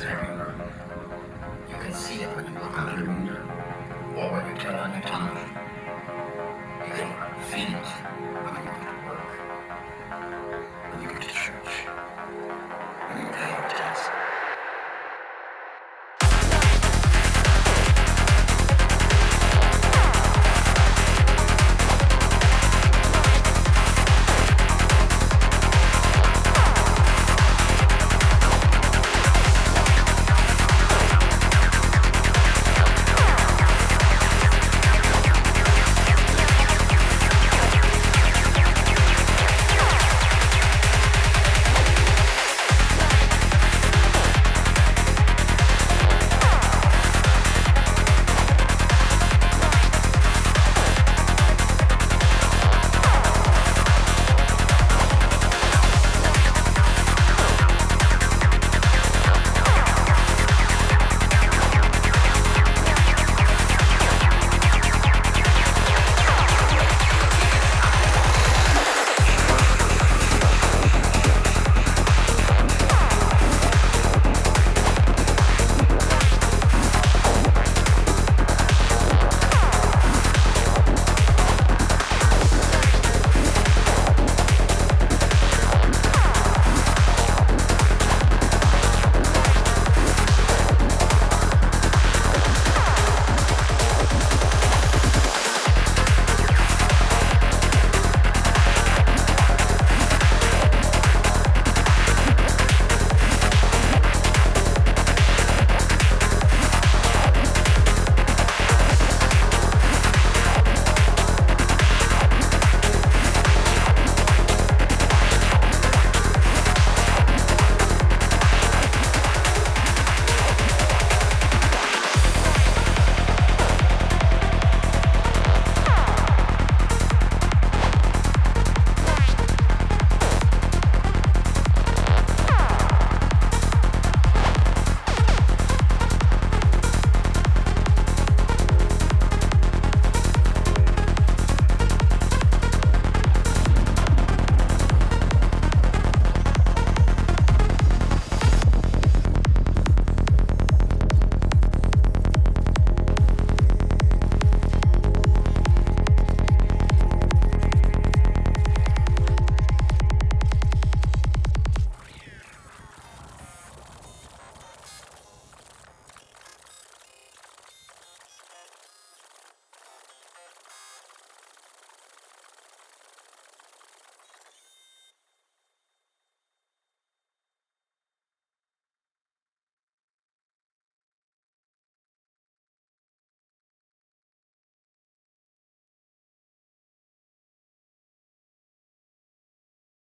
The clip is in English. Very room. You can see it when you look out your window, or when you turn on your television.